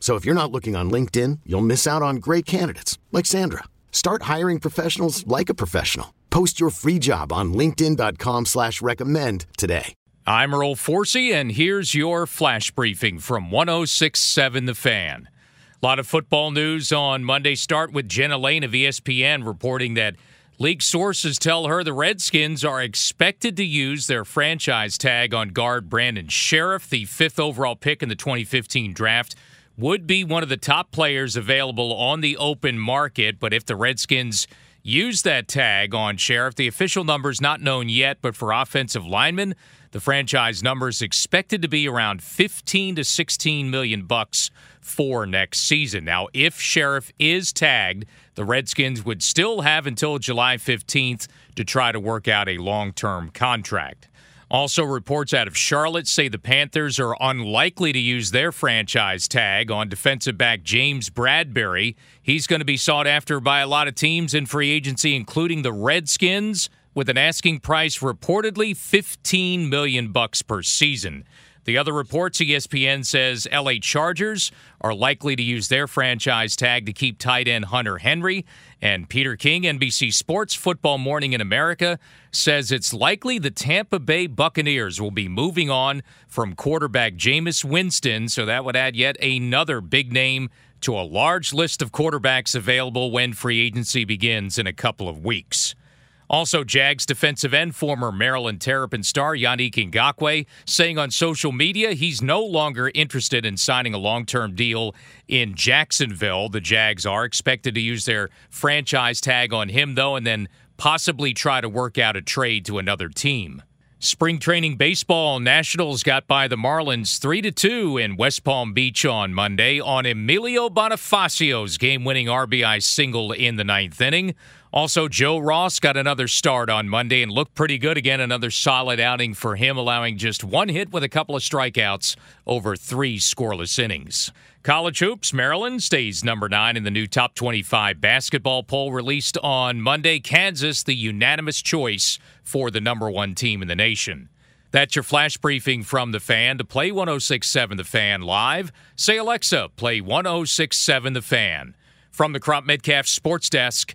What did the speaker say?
So if you're not looking on LinkedIn, you'll miss out on great candidates like Sandra. Start hiring professionals like a professional. Post your free job on linkedin.com/recommend today. I'm Earl Forsey, and here's your flash briefing from 106.7 The Fan. A lot of football news on Monday. Start with Jenna Lane of ESPN reporting that league sources tell her the Redskins are expected to use their franchise tag on guard Brandon Sheriff, the 5th overall pick in the 2015 draft. Would be one of the top players available on the open market, but if the Redskins use that tag on Sheriff, the official number's not known yet, but for offensive linemen, the franchise number is expected to be around $15 to $16 million for next season. Now, if Sheriff is tagged, the Redskins would still have until July 15th to try to work out a long-term contract. Also, reports out of Charlotte say the Panthers are unlikely to use their franchise tag on defensive back James Bradbury. He's going to be sought after by a lot of teams in free agency, including the Redskins, with an asking price reportedly $15 million per season. The other reports, ESPN says LA Chargers are likely to use their franchise tag to keep tight end Hunter Henry. And Peter King, NBC Sports Football Morning in America, says it's likely the Tampa Bay Buccaneers will be moving on from quarterback Jameis Winston, so that would add yet another big name to a large list of quarterbacks available when free agency begins in a couple of weeks. Also, Jags defensive end, former Maryland Terrapin star Yannick Ngakwe, saying on social media he's no longer interested in signing a long-term deal in Jacksonville. The Jags are expected to use their franchise tag on him, though, and then possibly try to work out a trade to another team. Spring training baseball, Nationals got by the Marlins 3-2 in West Palm Beach on Monday on Emilio Bonifacio's game-winning RBI single in the ninth inning. Also, Joe Ross got another start on Monday and looked pretty good again. Another solid outing for him, allowing just one hit with a couple of strikeouts over three scoreless innings. College hoops, Maryland stays number 9 in the new top 25 basketball poll released on Monday. Kansas, the unanimous choice for the number 1 team in the nation. That's your flash briefing from The Fan. To play 106.7 The Fan live, say, Alexa, play 106.7 The Fan. From the Crump-Midcalf Sports Desk,